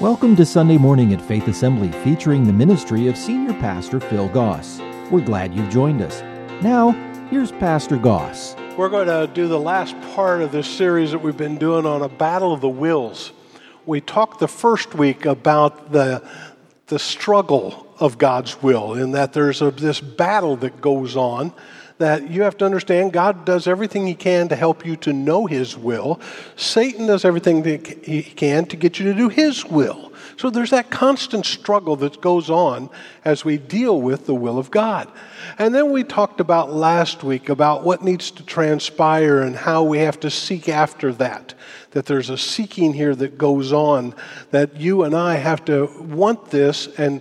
Welcome to Sunday Morning at Faith Assembly, featuring the ministry of Senior Pastor Phil Goss. We're glad you've joined us. Now, here's Pastor Goss. We're going to do the last part of this series that we've been doing on a battle of the wills. We talked the first week about the struggle of God's will, in that there's this battle that goes on, that you have to understand God does everything he can to help you to know his will. Satan does everything that he can to get you to do his will. So there's that constant struggle that goes on as we deal with the will of God. And then we talked about last week about what needs to transpire and how we have to seek after that, that there's a seeking here that goes on, that you and I have to want this and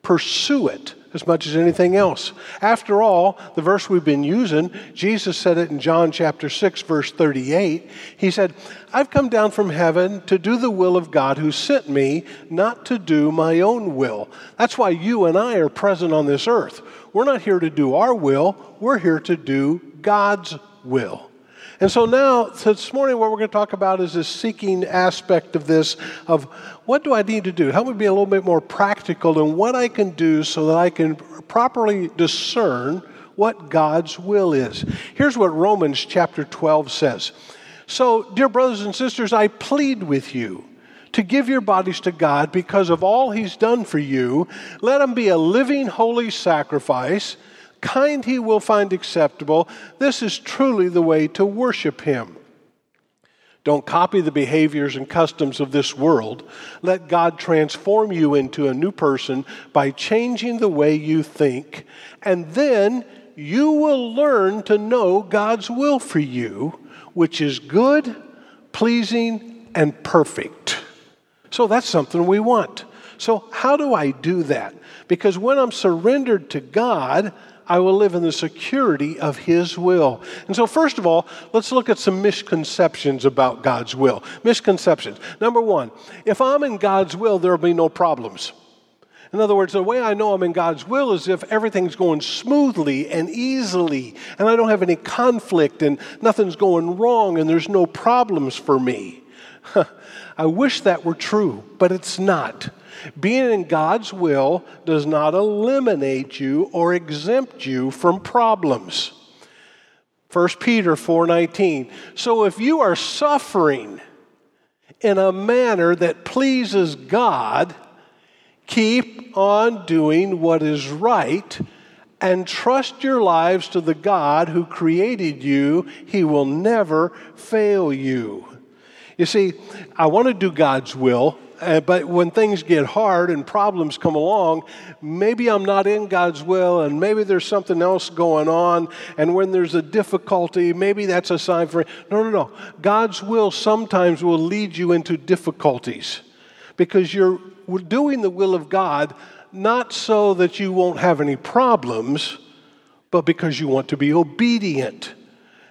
pursue it as much as anything else. After all, the verse we've been using, Jesus said it in John chapter 6, verse 38. He said, "I've come down from heaven to do the will of God who sent me, not to do my own will." That's why you and I are present on this earth. We're not here to do our will. We're here to do God's will. And so now, so this morning, what we're going to talk about is this seeking aspect of this, of what do I need to do? Help me be a little bit more practical in what I can do so that I can properly discern what God's will is. Here's what Romans chapter 12 says. "So, dear brothers and sisters, I plead with you to give your bodies to God because of all he's done for you. Let them be a living, holy sacrifice, kind he will find acceptable. This is truly the way to worship him. Don't copy the behaviors and customs of this world. Let God transform you into a new person by changing the way you think, and then you will learn to know God's will for you, which is good, pleasing, and perfect." So that's something we want. So how do I do that? Because when I'm surrendered to God, I will live in the security of his will. And so first of all, let's look at some misconceptions about God's will. Misconceptions. Number one, if I'm in God's will, there will be no problems. In other words, the way I know I'm in God's will is if everything's going smoothly and easily, and I don't have any conflict, and nothing's going wrong, and there's no problems for me. I wish that were true, but it's not. Being in God's will does not eliminate you or exempt you from problems. 1 Peter 4:19. "So if you are suffering in a manner that pleases God, keep on doing what is right and trust your lives to the God who created you. He will never fail you." You see, I want to do God's will, but when things get hard and problems come along, maybe I'm not in God's will, and maybe there's something else going on, and when there's a difficulty, maybe that's a sign for it. No. God's will sometimes will lead you into difficulties because you're doing the will of God not so that you won't have any problems, but because you want to be obedient.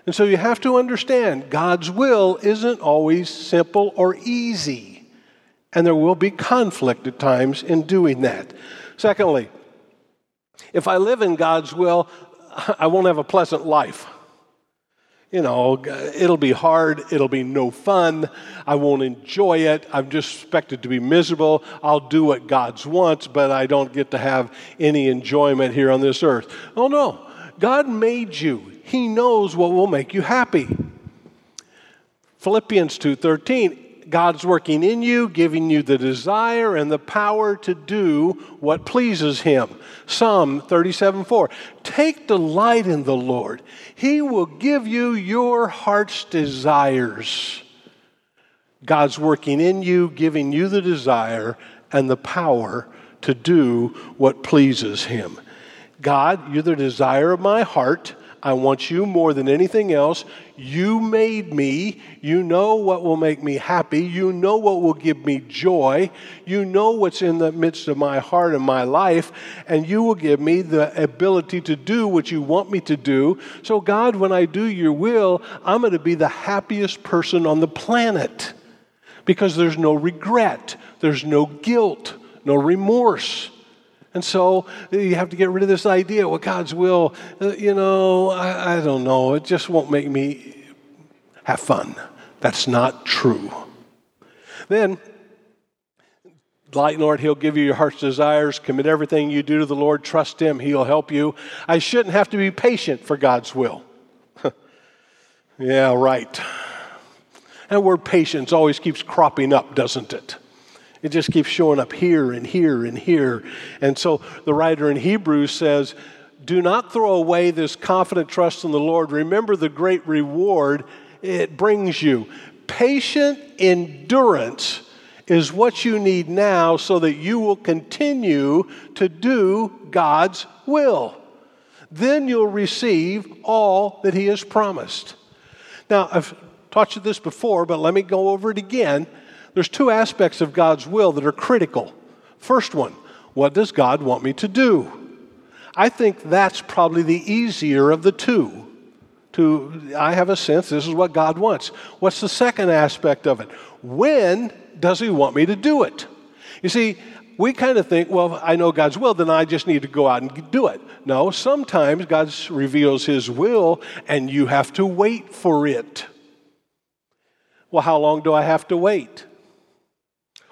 And so you have to understand God's will isn't always simple or easy. And there will be conflict at times in doing that. Secondly, if I live in God's will, I won't have a pleasant life. You know, it'll be hard. It'll be no fun. I won't enjoy it. I'm just expected to be miserable. I'll do what God wants, but I don't get to have any enjoyment here on this earth. Oh, no. God made you. He knows what will make you happy. Philippians 2:13. God's working in you, giving you the desire and the power to do what pleases him. Psalm 37:4. "Take delight in the Lord. He will give you your heart's desires." God's working in you, giving you the desire and the power to do what pleases him. "God, you're the desire of my heart. I want you more than anything else. You made me. You know what will make me happy. You know what will give me joy. You know what's in the midst of my heart and my life, and you will give me the ability to do what you want me to do. So God, when I do your will, I'm going to be the happiest person on the planet because there's no regret, there's no guilt, no remorse." And so you have to get rid of this idea, well, God's will, you know, I don't know, it just won't make me have fun. That's not true. Then Like Lord, He'll give you your heart's desires. Commit everything you do to the Lord. Trust Him. He'll help you. I shouldn't have to be patient for God's will. Yeah, right. That word patience always keeps cropping up, doesn't it? It just keeps showing up here and here and here. And so the writer in Hebrews says, do not throw away this confident trust in the Lord. Remember the great reward it brings you. Patient endurance is what you need now so that you will continue to do God's will. Then you'll receive all that He has promised. Now, I've taught you this before, but let me go over it again. There's two aspects of God's will that are critical. First one, what does God want me to do? I think that's probably the easier of the two. I have a sense this is what God wants. What's the second aspect of it? When does He want me to do it? You see, we kind of think, well, I know God's will, then I just need to go out and do it. No, sometimes God reveals His will, and you have to wait for it. Well, how long do I have to wait?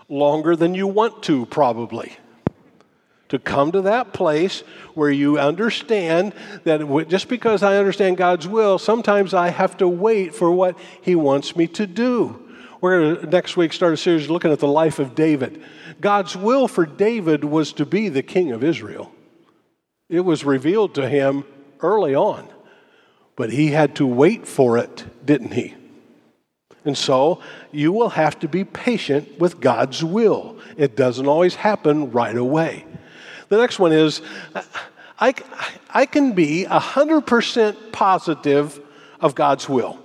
Longer than you want to, probably. To come to that place where you understand that just because I understand God's will, sometimes I have to wait for what He wants me to do. We're going to next week start a series looking at the life of David. God's will for David was to be the king of Israel. It was revealed to him early on, but he had to wait for it, didn't he? And so you will have to be patient with God's will. It doesn't always happen right away. The next one is, I can be 100% positive of God's will.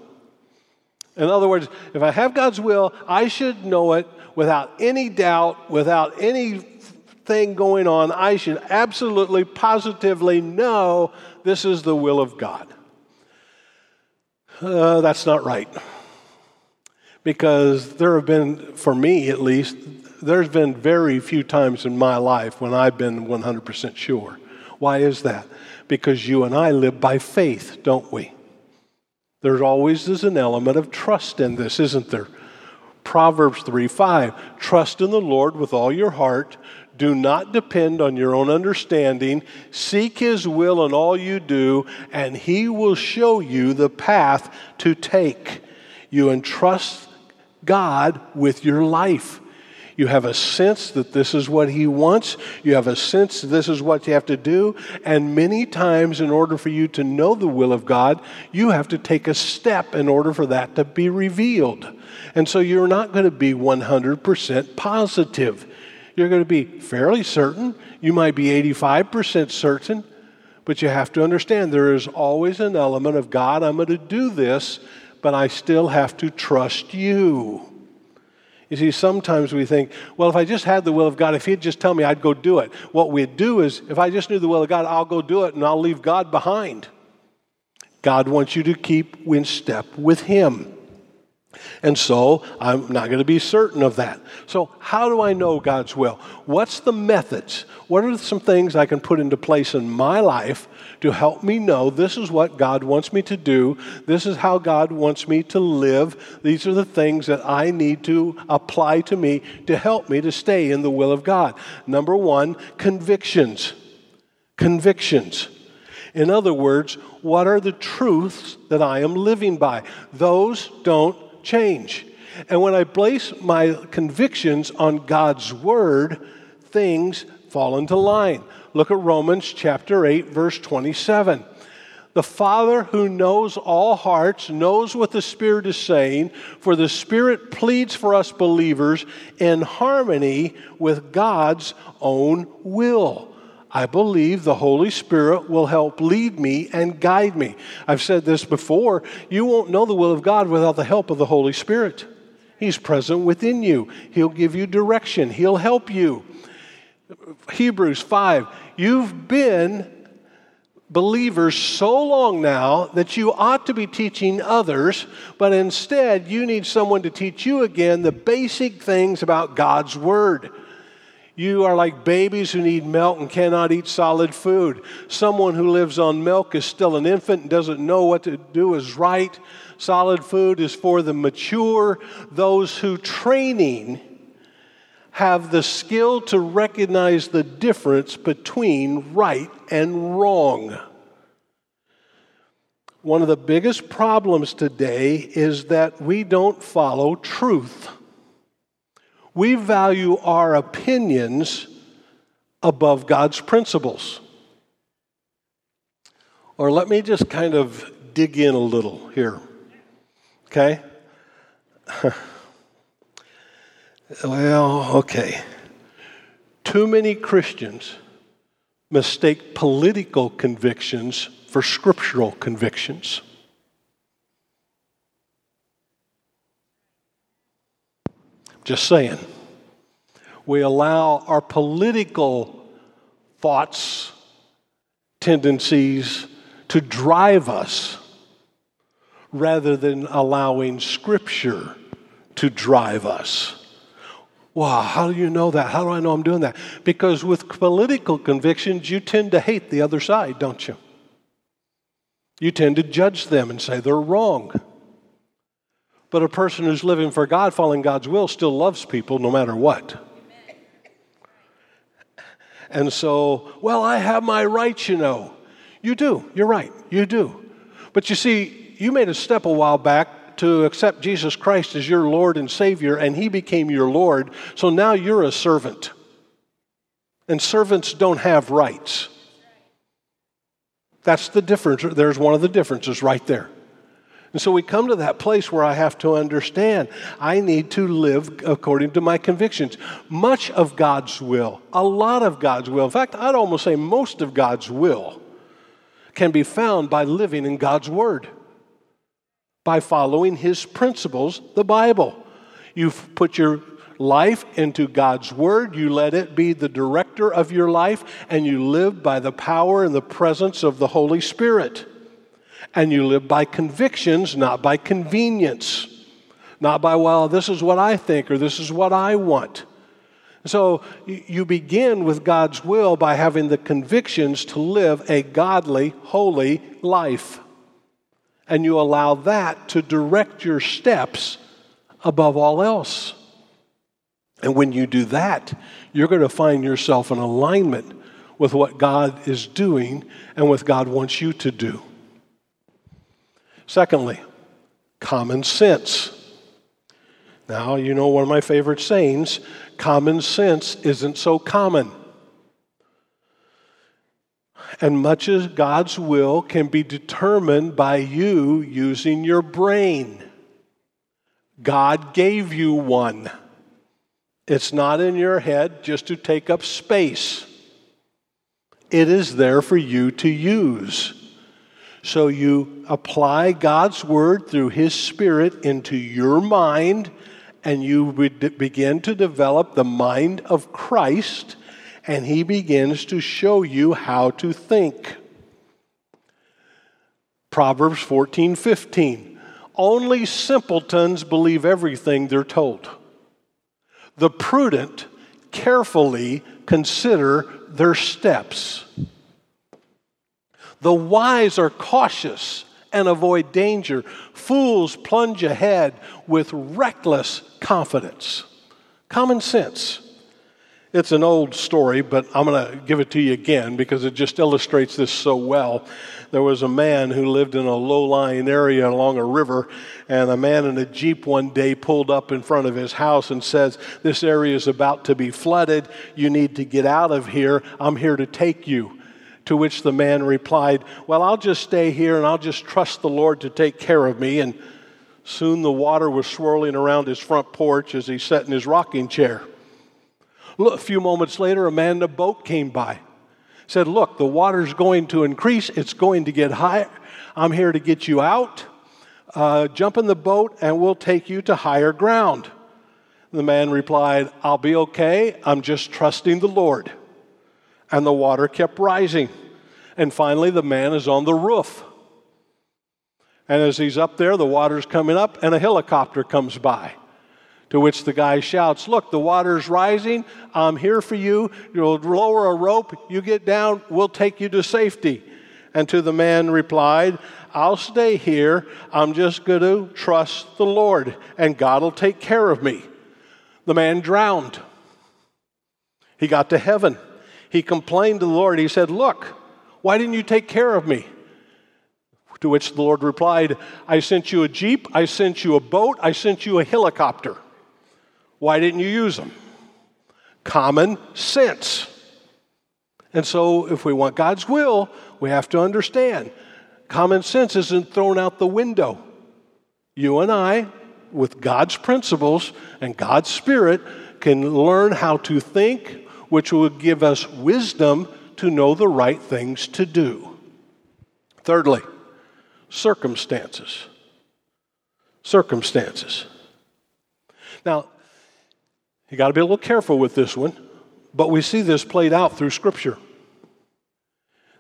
In other words, if I have God's will, I should know it without any doubt, without anything going on. I should absolutely, positively know this is the will of God. That's not right. Because there have been, for me at least, there's been very few times in my life when I've been 100% sure. Why is that? Because you and I live by faith, don't we? There's always an element of trust in this, isn't there? Proverbs 3:5, trust in the Lord with all your heart. Do not depend on your own understanding. Seek His will in all you do, and He will show you the path to take. You entrust God with your life. You have a sense that this is what He wants. You have a sense that this is what you have to do. And many times, in order for you to know the will of God, you have to take a step in order for that to be revealed. And so you're not going to be 100% positive. You're going to be fairly certain. You might be 85% certain. But you have to understand there is always an element of, God, I'm going to do this, but I still have to trust You. You see, sometimes we think, well, if I just had the will of God, if He'd just tell me, I'd go do it. What we'd do is, if I just knew the will of God, I'll go do it and I'll leave God behind. God wants you to keep in step with Him. And so I'm not going to be certain of that. So how do I know God's will? What's the methods? What are some things I can put into place in my life to help me know this is what God wants me to do, this is how God wants me to live, these are the things that I need to apply to me to help me to stay in the will of God? Number one, convictions. Convictions. In other words, what are the truths that I am living by? Those don't change. And when I place my convictions on God's Word, things fall into line. Look at Romans chapter 8, verse 27. The Father who knows all hearts knows what the Spirit is saying, for the Spirit pleads for us believers in harmony with God's own will. I believe the Holy Spirit will help lead me and guide me. I've said this before, you won't know the will of God without the help of the Holy Spirit. He's present within you. He'll give you direction. He'll help you. Hebrews 5, you've been believers so long now that you ought to be teaching others, but instead you need someone to teach you again the basic things about God's Word. You are like babies who need milk and cannot eat solid food. Someone who lives on milk is still an infant and doesn't know what to do is right. Solid food is for the mature, those who training have the skill to recognize the difference between right and wrong. One of the biggest problems today is that we don't follow truth. We value our opinions above God's principles. Or let me just kind of dig in a little here, okay? Well, okay. Too many Christians mistake political convictions for scriptural convictions. Just saying. We allow our political thoughts, tendencies to drive us rather than allowing Scripture to drive us. Wow, how do you know that? How do I know I'm doing that? Because with political convictions, you tend to hate the other side, don't you? You tend to judge them and say they're wrong. But a person who's living for God, following God's will, still loves people no matter what. And so, well, I have my rights, you know. You do. You're right. You do. But you see, you made a step a while back to accept Jesus Christ as your Lord and Savior, and He became your Lord, so now you're a servant. And servants don't have rights. That's the difference. There's one of the differences right there. And so we come to that place where I have to understand I need to live according to my convictions. Much of God's will, a lot of God's will, in fact, I'd almost say most of God's will can be found by living in God's Word, by following His principles, the Bible. You've put your life into God's Word. You let it be the director of your life, and you live by the power and the presence of the Holy Spirit. And you live by convictions, not by convenience. Not by, well, this is what I think or this is what I want. So you begin with God's will by having the convictions to live a godly, holy life. And you allow that to direct your steps above all else. And when you do that, you're going to find yourself in alignment with what God is doing and what God wants you to do. Secondly, common sense. Now, you know one of my favorite sayings, common sense isn't so common. And much of God's will can be determined by you using your brain. God gave you one. It's not in your head just to take up space. It is there for you to use. So you apply God's Word through His Spirit into your mind, and you begin to develop the mind of Christ, and He begins to show you how to think. Proverbs 14:15. Only simpletons believe everything they're told. The prudent carefully consider their steps. The wise are cautious and avoid danger. Fools plunge ahead with reckless confidence. Common sense. It's an old story, but I'm going to give it to you again because it just illustrates this so well. There was a man who lived in a low-lying area along a river, and a man in a Jeep one day pulled up in front of his house and says, "This area is about to be flooded. You need to get out of here. I'm here to take you." To which the man replied, "Well, I'll just stay here and I'll just trust the Lord to take care of me." And soon the water was swirling around his front porch as he sat in his rocking chair. Look, a few moments later, a man in a boat came by. Said, "Look, the water's going to increase. It's going to get higher. I'm here to get you out. Jump in the boat and we'll take you to higher ground." The man replied, "I'll be okay. I'm just trusting the Lord." And the water kept rising. And finally, the man is on the roof. And as he's up there, the water's coming up and a helicopter comes by. To which the guy shouts, "Look, the water's rising. I'm here for you. You'll lower a rope. You get down. We'll take you to safety." And to the man replied, "I'll stay here. I'm just going to trust the Lord, and God will take care of me." The man drowned. He got to heaven. He complained to the Lord. He said, "Look, why didn't you take care of me?" To which the Lord replied, "I sent you a jeep, I sent you a boat, I sent you a helicopter. Why didn't you use them?" Common sense. And so if we want God's will, we have to understand common sense isn't thrown out the window. You and I, with God's principles and God's Spirit, can learn how to think, which will give us wisdom to know the right things to do. Thirdly, circumstances. Circumstances. Now, you got to be a little careful with this one, but we see this played out through Scripture.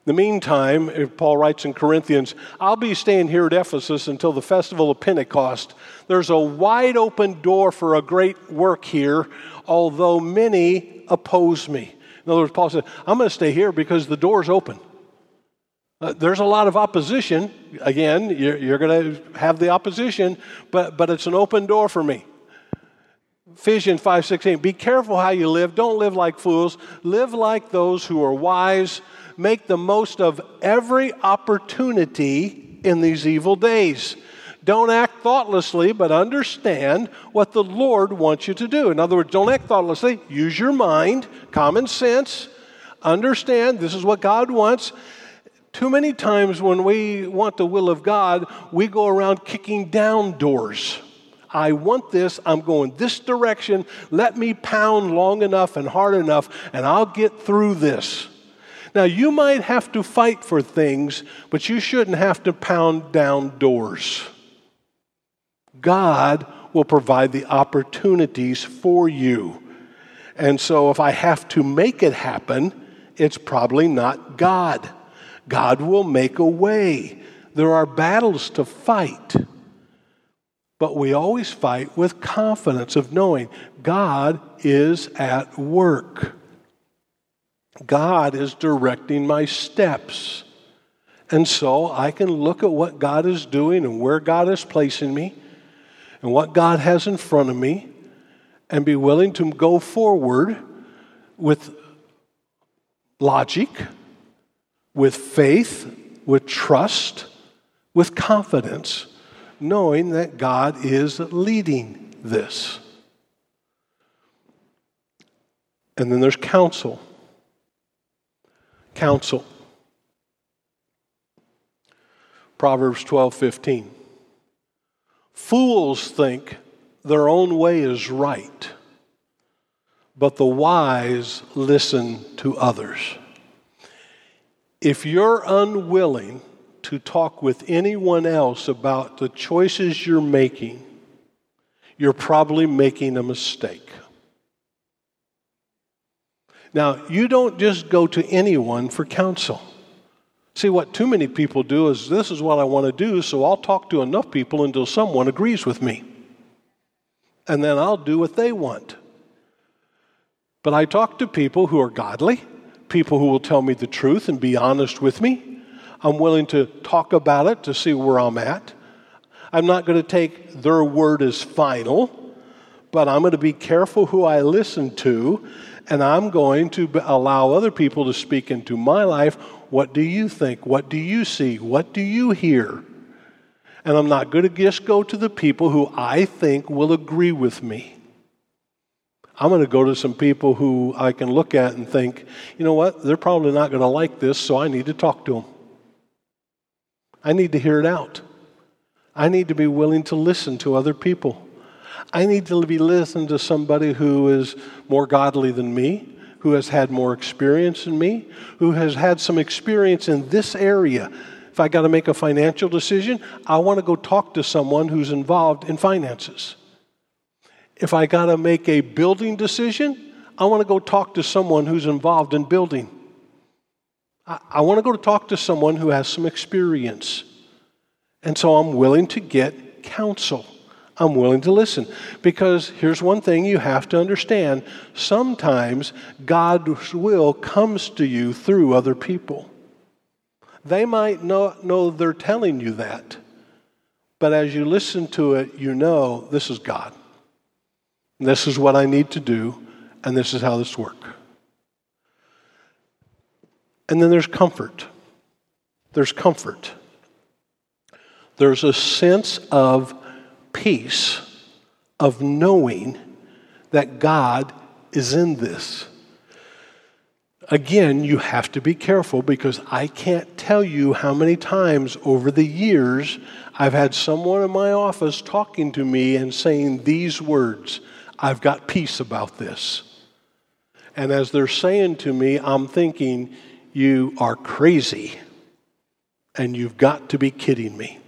In the meantime, if Paul writes in Corinthians, "I'll be staying here at Ephesus until the festival of Pentecost. There's a wide open door for a great work here, although many oppose me." In other words, Paul said, "I'm going to stay here because the door's open." There's a lot of opposition. Again, you're going to have the opposition, but it's an open door for me. Ephesians 5:16, "Be careful how you live. Don't live like fools. Live like those who are wise. Make the most of every opportunity in these evil days. Don't act thoughtlessly, but understand what the Lord wants you to do." In other words, don't act thoughtlessly. Use your mind, common sense. Understand this is what God wants. Too many times when we want the will of God, we go around kicking down doors. I want this. I'm going this direction. Let me pound long enough and hard enough, and I'll get through this. Now, you might have to fight for things, but you shouldn't have to pound down doors. God will provide the opportunities for you. And so if I have to make it happen, it's probably not God. God will make a way. There are battles to fight. But we always fight with confidence of knowing God is at work. God is directing my steps. And so I can look at what God is doing and where God is placing me and what God has in front of me and be willing to go forward with logic, with faith, with trust, with confidence, knowing that God is leading this. And then there's counsel. Counsel. Proverbs 12:15. "Fools think their own way is right, but the wise listen to others." If you're unwilling to talk with anyone else about the choices you're making, you're probably making a mistake. Now, you don't just go to anyone for counsel. See, what too many people do is, "This is what I want to do, so I'll talk to enough people until someone agrees with me. And then I'll do what they want." But I talk to people who are godly, people who will tell me the truth and be honest with me. I'm willing to talk about it to see where I'm at. I'm not going to take their word as final, but I'm going to be careful who I listen to. And I'm going to allow other people to speak into my life. What do you think? What do you see? What do you hear? And I'm not going to just go to the people who I think will agree with me. I'm going to go to some people who I can look at and think, you know what, they're probably not going to like this, so I need to talk to them. I need to hear it out. I need to be willing to listen to other people. I need to be listening to somebody who is more godly than me, who has had more experience than me, who has had some experience in this area. If I got to make a financial decision, I want to go talk to someone who's involved in finances. If I got to make a building decision, I want to go talk to someone who's involved in building. I want to go talk to someone who has some experience. And so I'm willing to get counsel. I'm willing to listen. Because here's one thing you have to understand. Sometimes God's will comes to you through other people. They might not know they're telling you that. But as you listen to it, you know this is God. This is what I need to do, and this is how this works. And then there's comfort. There's comfort. There's a sense of peace, of knowing that God is in this. Again, you have to be careful, because I can't tell you how many times over the years I've had someone in my office talking to me and saying these words, "I've got peace about this." And as they're saying to me, I'm thinking, you are crazy and you've got to be kidding me.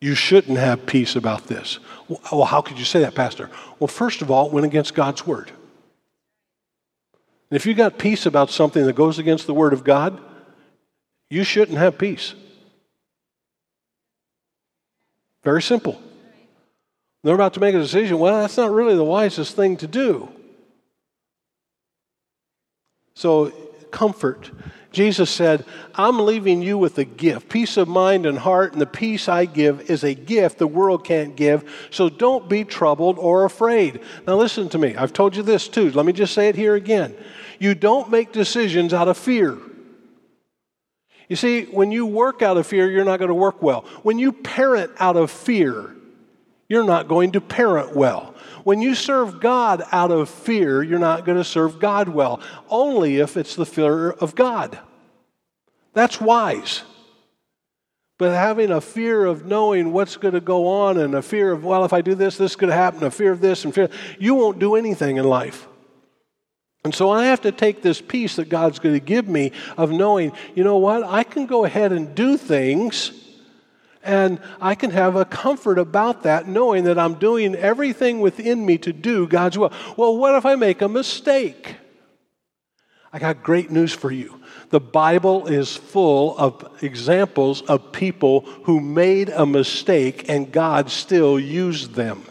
You shouldn't have peace about this. Well, how could you say that, Pastor? Well, first of all, it went against God's word. And if you got peace about something that goes against the word of God, you shouldn't have peace. Very simple. They're about to make a decision. Well, that's not really the wisest thing to do. So, comfort. Jesus said, I'm leaving you with a gift, peace of mind and heart, and the peace I give is a gift the world can't give, so don't be troubled or afraid. Now listen to me. I've told you this too. Let me just say it here again. You don't make decisions out of fear. You see, when you work out of fear, you're not going to work well. When you parent out of fear, you're not going to parent well. When you serve God out of fear, you're not going to serve God well, only if it's the fear of God. That's wise. But having a fear of knowing what's going to go on, and a fear of, well, if I do this, this could happen, a fear of this and fear, you won't do anything in life. And so I have to take this peace that God's going to give me of knowing, you know what, I can go ahead and do things. And I can have a comfort about that, knowing that I'm doing everything within me to do God's will. Well, what if I make a mistake? I got great news for you. The Bible is full of examples of people who made a mistake and God still used them.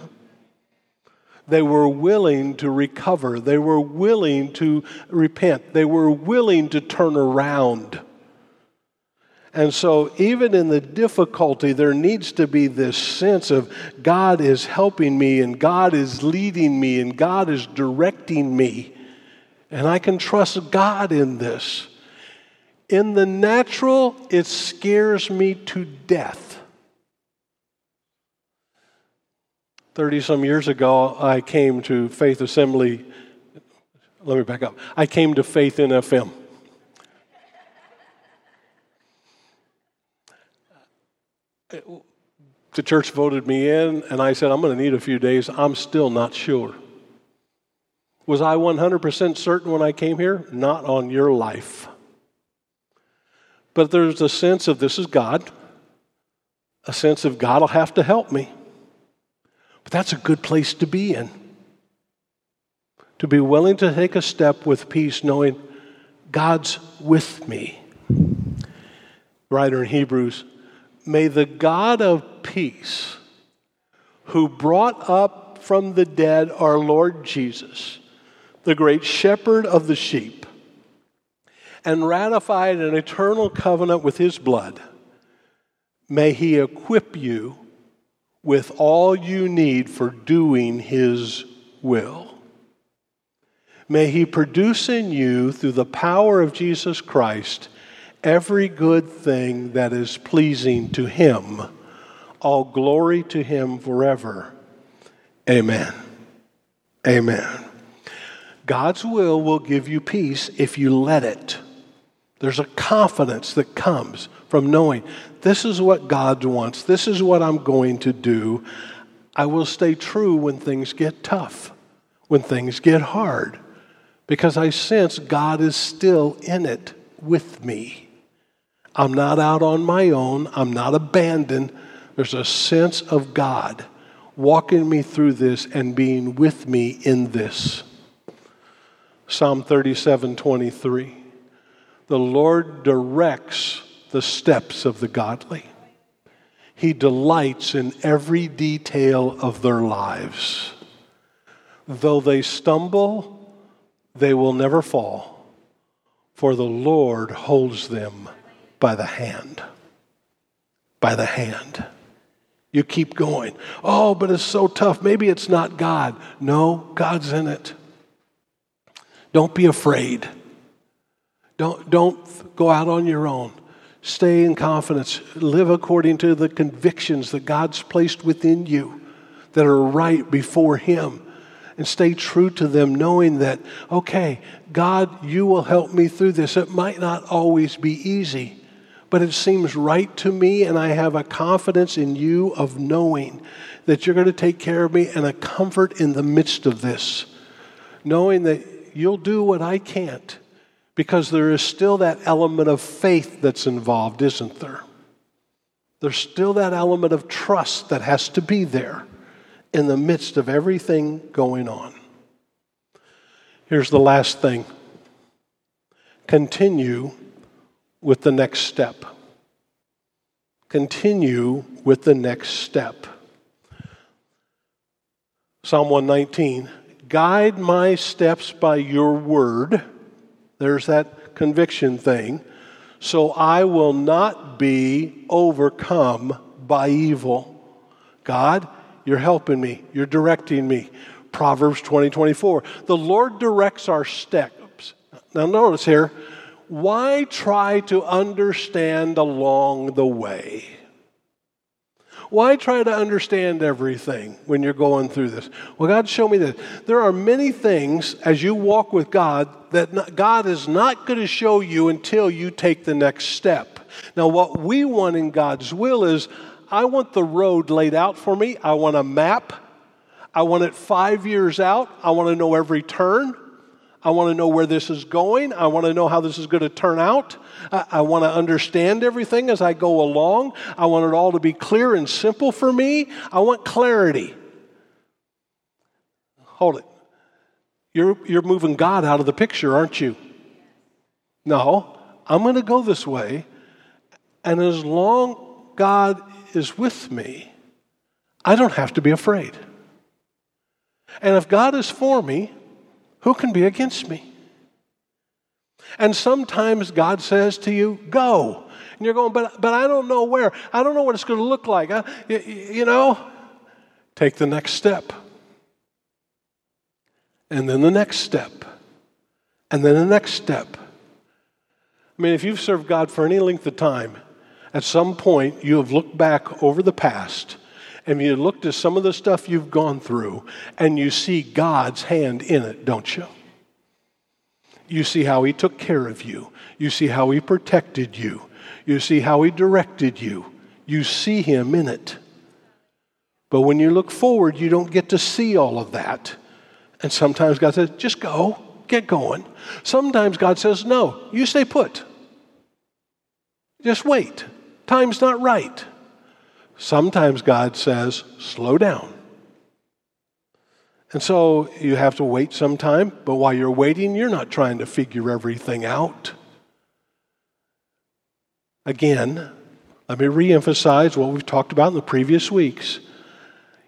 They were willing to recover. They were willing to repent. They were willing to turn around. And so even in the difficulty, there needs to be this sense of God is helping me, and God is leading me, and God is directing me. And I can trust God in this. In the natural, it scares me to death. 30-some years ago, I came to Faith Assembly. Let me back up. I came to Faith NFM. The church voted me in, and I said, I'm going to need a few days. I'm still not sure. Was I 100% certain when I came here? Not on your life. But there's a sense of this is God, a sense of God will have to help me. But that's a good place to be in, to be willing to take a step with peace, knowing God's with me. Writer in Hebrews, may the God of peace, who brought up from the dead our Lord Jesus, the great shepherd of the sheep, and ratified an eternal covenant with his blood, may he equip you with all you need for doing his will. May he produce in you, through the power of Jesus Christ, every good thing that is pleasing to him. All glory to him forever. Amen. Amen. God's will give you peace if you let it. There's a confidence that comes from knowing this is what God wants. This is what I'm going to do. I will stay true when things get tough, when things get hard, because I sense God is still in it with me. I'm not out on my own. I'm not abandoned. There's a sense of God walking me through this and being with me in this. Psalm 37:23. The Lord directs the steps of the godly. He delights in every detail of their lives. Though they stumble, they will never fall, for the Lord holds them by the hand. By the hand. You keep going. Oh, but it's so tough. Maybe it's not God. No, God's in it. Don't be afraid. Don't go out on your own. Stay in confidence. Live according to the convictions that God's placed within you that are right before Him. And stay true to them, knowing that, okay, God, you will help me through this. It might not always be easy, but it seems right to me, and I have a confidence in you of knowing that you're going to take care of me, and a comfort in the midst of this, knowing that you'll do what I can't, because there is still that element of faith that's involved, isn't there? There's still that element of trust that has to be there in the midst of everything going on. Here's the last thing. Continue with the next step. Continue with the next step. Psalm 119, guide my steps by your word. There's that conviction thing. So I will not be overcome by evil. God, you're helping me. You're directing me. Proverbs 20:24. The Lord directs our steps. Now notice here, why try to understand along the way? Why try to understand everything when you're going through this? Well, God, show me this. There are many things as you walk with God that God is not going to show you until you take the next step. Now, what we want in God's will is, I want the road laid out for me. I want a map. I want it 5 years out. I want to know every turn. I want to know where this is going. I want to know how this is going to turn out. I want to understand everything as I go along. I want it all to be clear and simple for me. I want clarity. Hold it. You're moving God out of the picture, aren't you? No, I'm going to go this way. And as long God is with me, I don't have to be afraid. And if God is for me, who can be against me? And sometimes God says to you, go. And you're going, but I don't know where. I don't know what it's going to look like. Take the next step. And then the next step. And then the next step. I mean, if you've served God for any length of time, at some point you have looked back over the past, and you look to some of the stuff you've gone through, and you see God's hand in it, don't you? You see how He took care of you. You see how He protected you. You see how He directed you. You see Him in it. But when you look forward, you don't get to see all of that. And sometimes God says, just go, get going. Sometimes God says, no, you stay put. Just wait. Time's not right. Sometimes God says, slow down. And so you have to wait some time, but while you're waiting, you're not trying to figure everything out. Again, let me reemphasize what we've talked about in the previous weeks.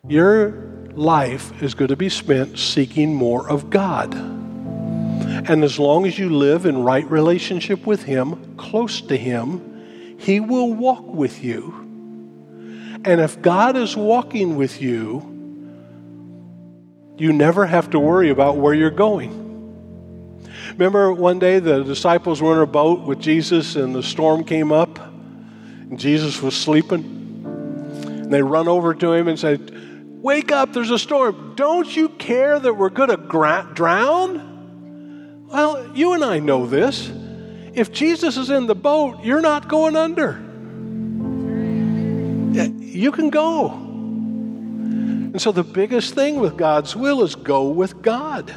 Your life is going to be spent seeking more of God. And as long as you live in right relationship with Him, close to Him, He will walk with you. And if God is walking with you, you never have to worry about where you're going. Remember one day the disciples were in a boat with Jesus and the storm came up and Jesus was sleeping. And they run over to Him and say, wake up, there's a storm. Don't you care that we're going to drown? Well, you and I know this. If Jesus is in the boat, you're not going under. You can go. And so the biggest thing with God's will is go with God.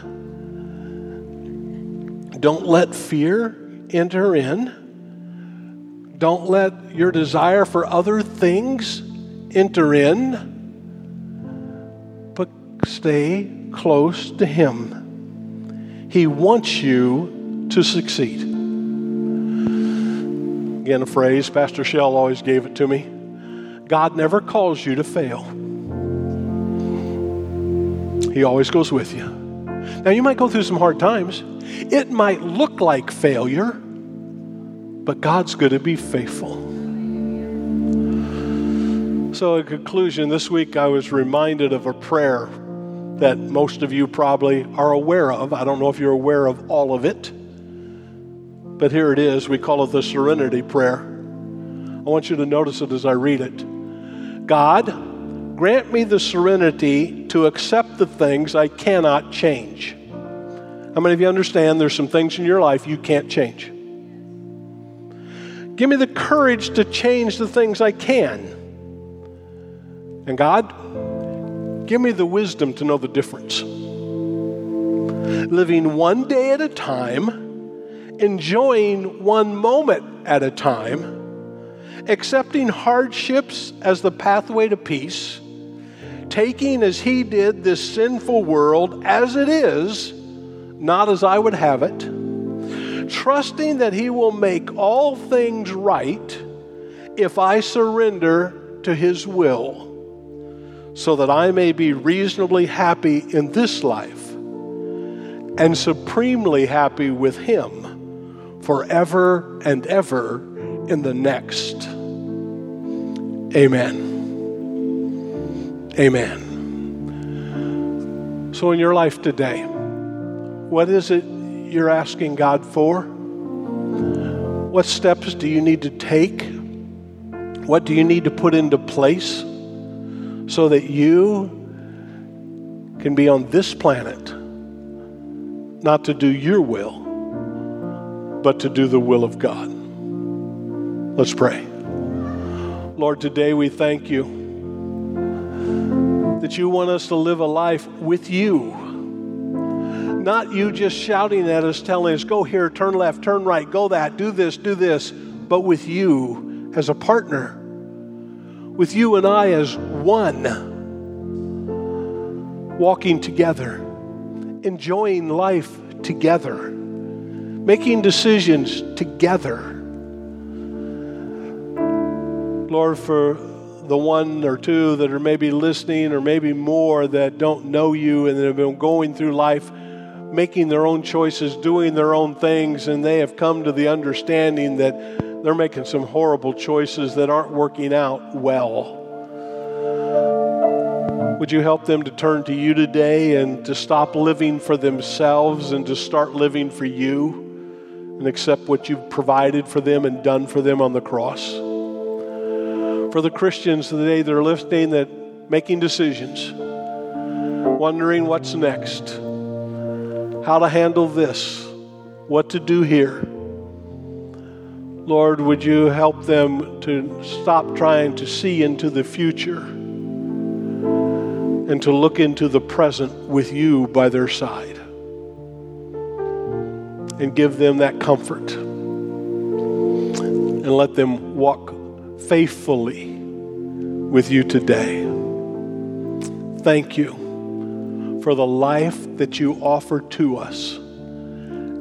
Don't let fear enter in. Don't let your desire for other things enter in. But stay close to Him. He wants you to succeed. Again, a phrase, Pastor Shell always gave it to me. God never calls you to fail. He always goes with you. Now, you might go through some hard times. It might look like failure, but God's going to be faithful. So in conclusion, this week I was reminded of a prayer that most of you probably are aware of. I don't know if you're aware of all of it, But here it is. We call it the serenity prayer. I want you to notice it as I read it. God, grant me the serenity to accept the things I cannot change. How many of you understand there's some things in your life you can't change? Give me the courage to change the things I can. And God, give me the wisdom to know the difference. Living one day at a time, enjoying one moment at a time, accepting hardships as the pathway to peace, taking as He did this sinful world as it is, not as I would have it, trusting that He will make all things right if I surrender to His will, so that I may be reasonably happy in this life and supremely happy with Him forever and ever in the next. Amen. Amen. So in your life today, what is it you're asking God for? What steps do you need to take? What do you need to put into place so that you can be on this planet, not to do your will, but to do the will of God? Let's pray. Lord, today we thank You that You want us to live a life with You. Not You just shouting at us, telling us, go here, turn left, turn right, go that, do this, but with You as a partner, with You and I as one, walking together, enjoying life together, making decisions together. Lord, for the one or two that are maybe listening or maybe more that don't know You and that have been going through life making their own choices, doing their own things, and they have come to the understanding that they're making some horrible choices that aren't working out well. Would You help them to turn to You today and to stop living for themselves and to start living for You and accept what You've provided for them and done for them on the cross? For the Christians today that are listening, that making decisions, wondering what's next, how to handle this, what to do here. Lord, would You help them to stop trying to see into the future and to look into the present with You by their side and give them that comfort and let them walk faithfully with You today. Thank You for the life that You offer to us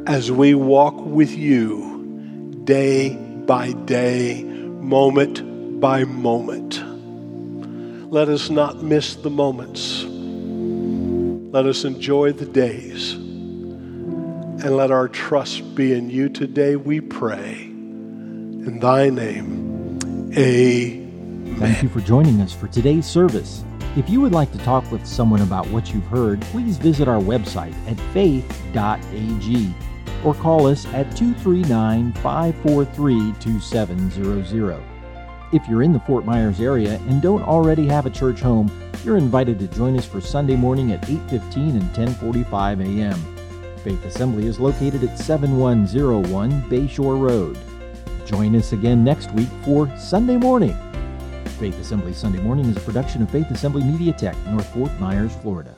as we walk with You day by day, moment by moment. Let us not miss the moments. Let us enjoy the days. And let our trust be in You today, we pray. In Thy name, amen. Thank you for joining us for today's service. If you would like to talk with someone about what you've heard, please visit our website at faith.ag or call us at 239-543-2700. If you're in the Fort Myers area and don't already have a church home, you're invited to join us for Sunday morning at 8:15 and 10:45 a.m. Faith Assembly is located at 7101 Bayshore Road. Join us again next week for Sunday morning. Faith Assembly Sunday Morning is a production of Faith Assembly Media Tech, North Fort Myers, Florida.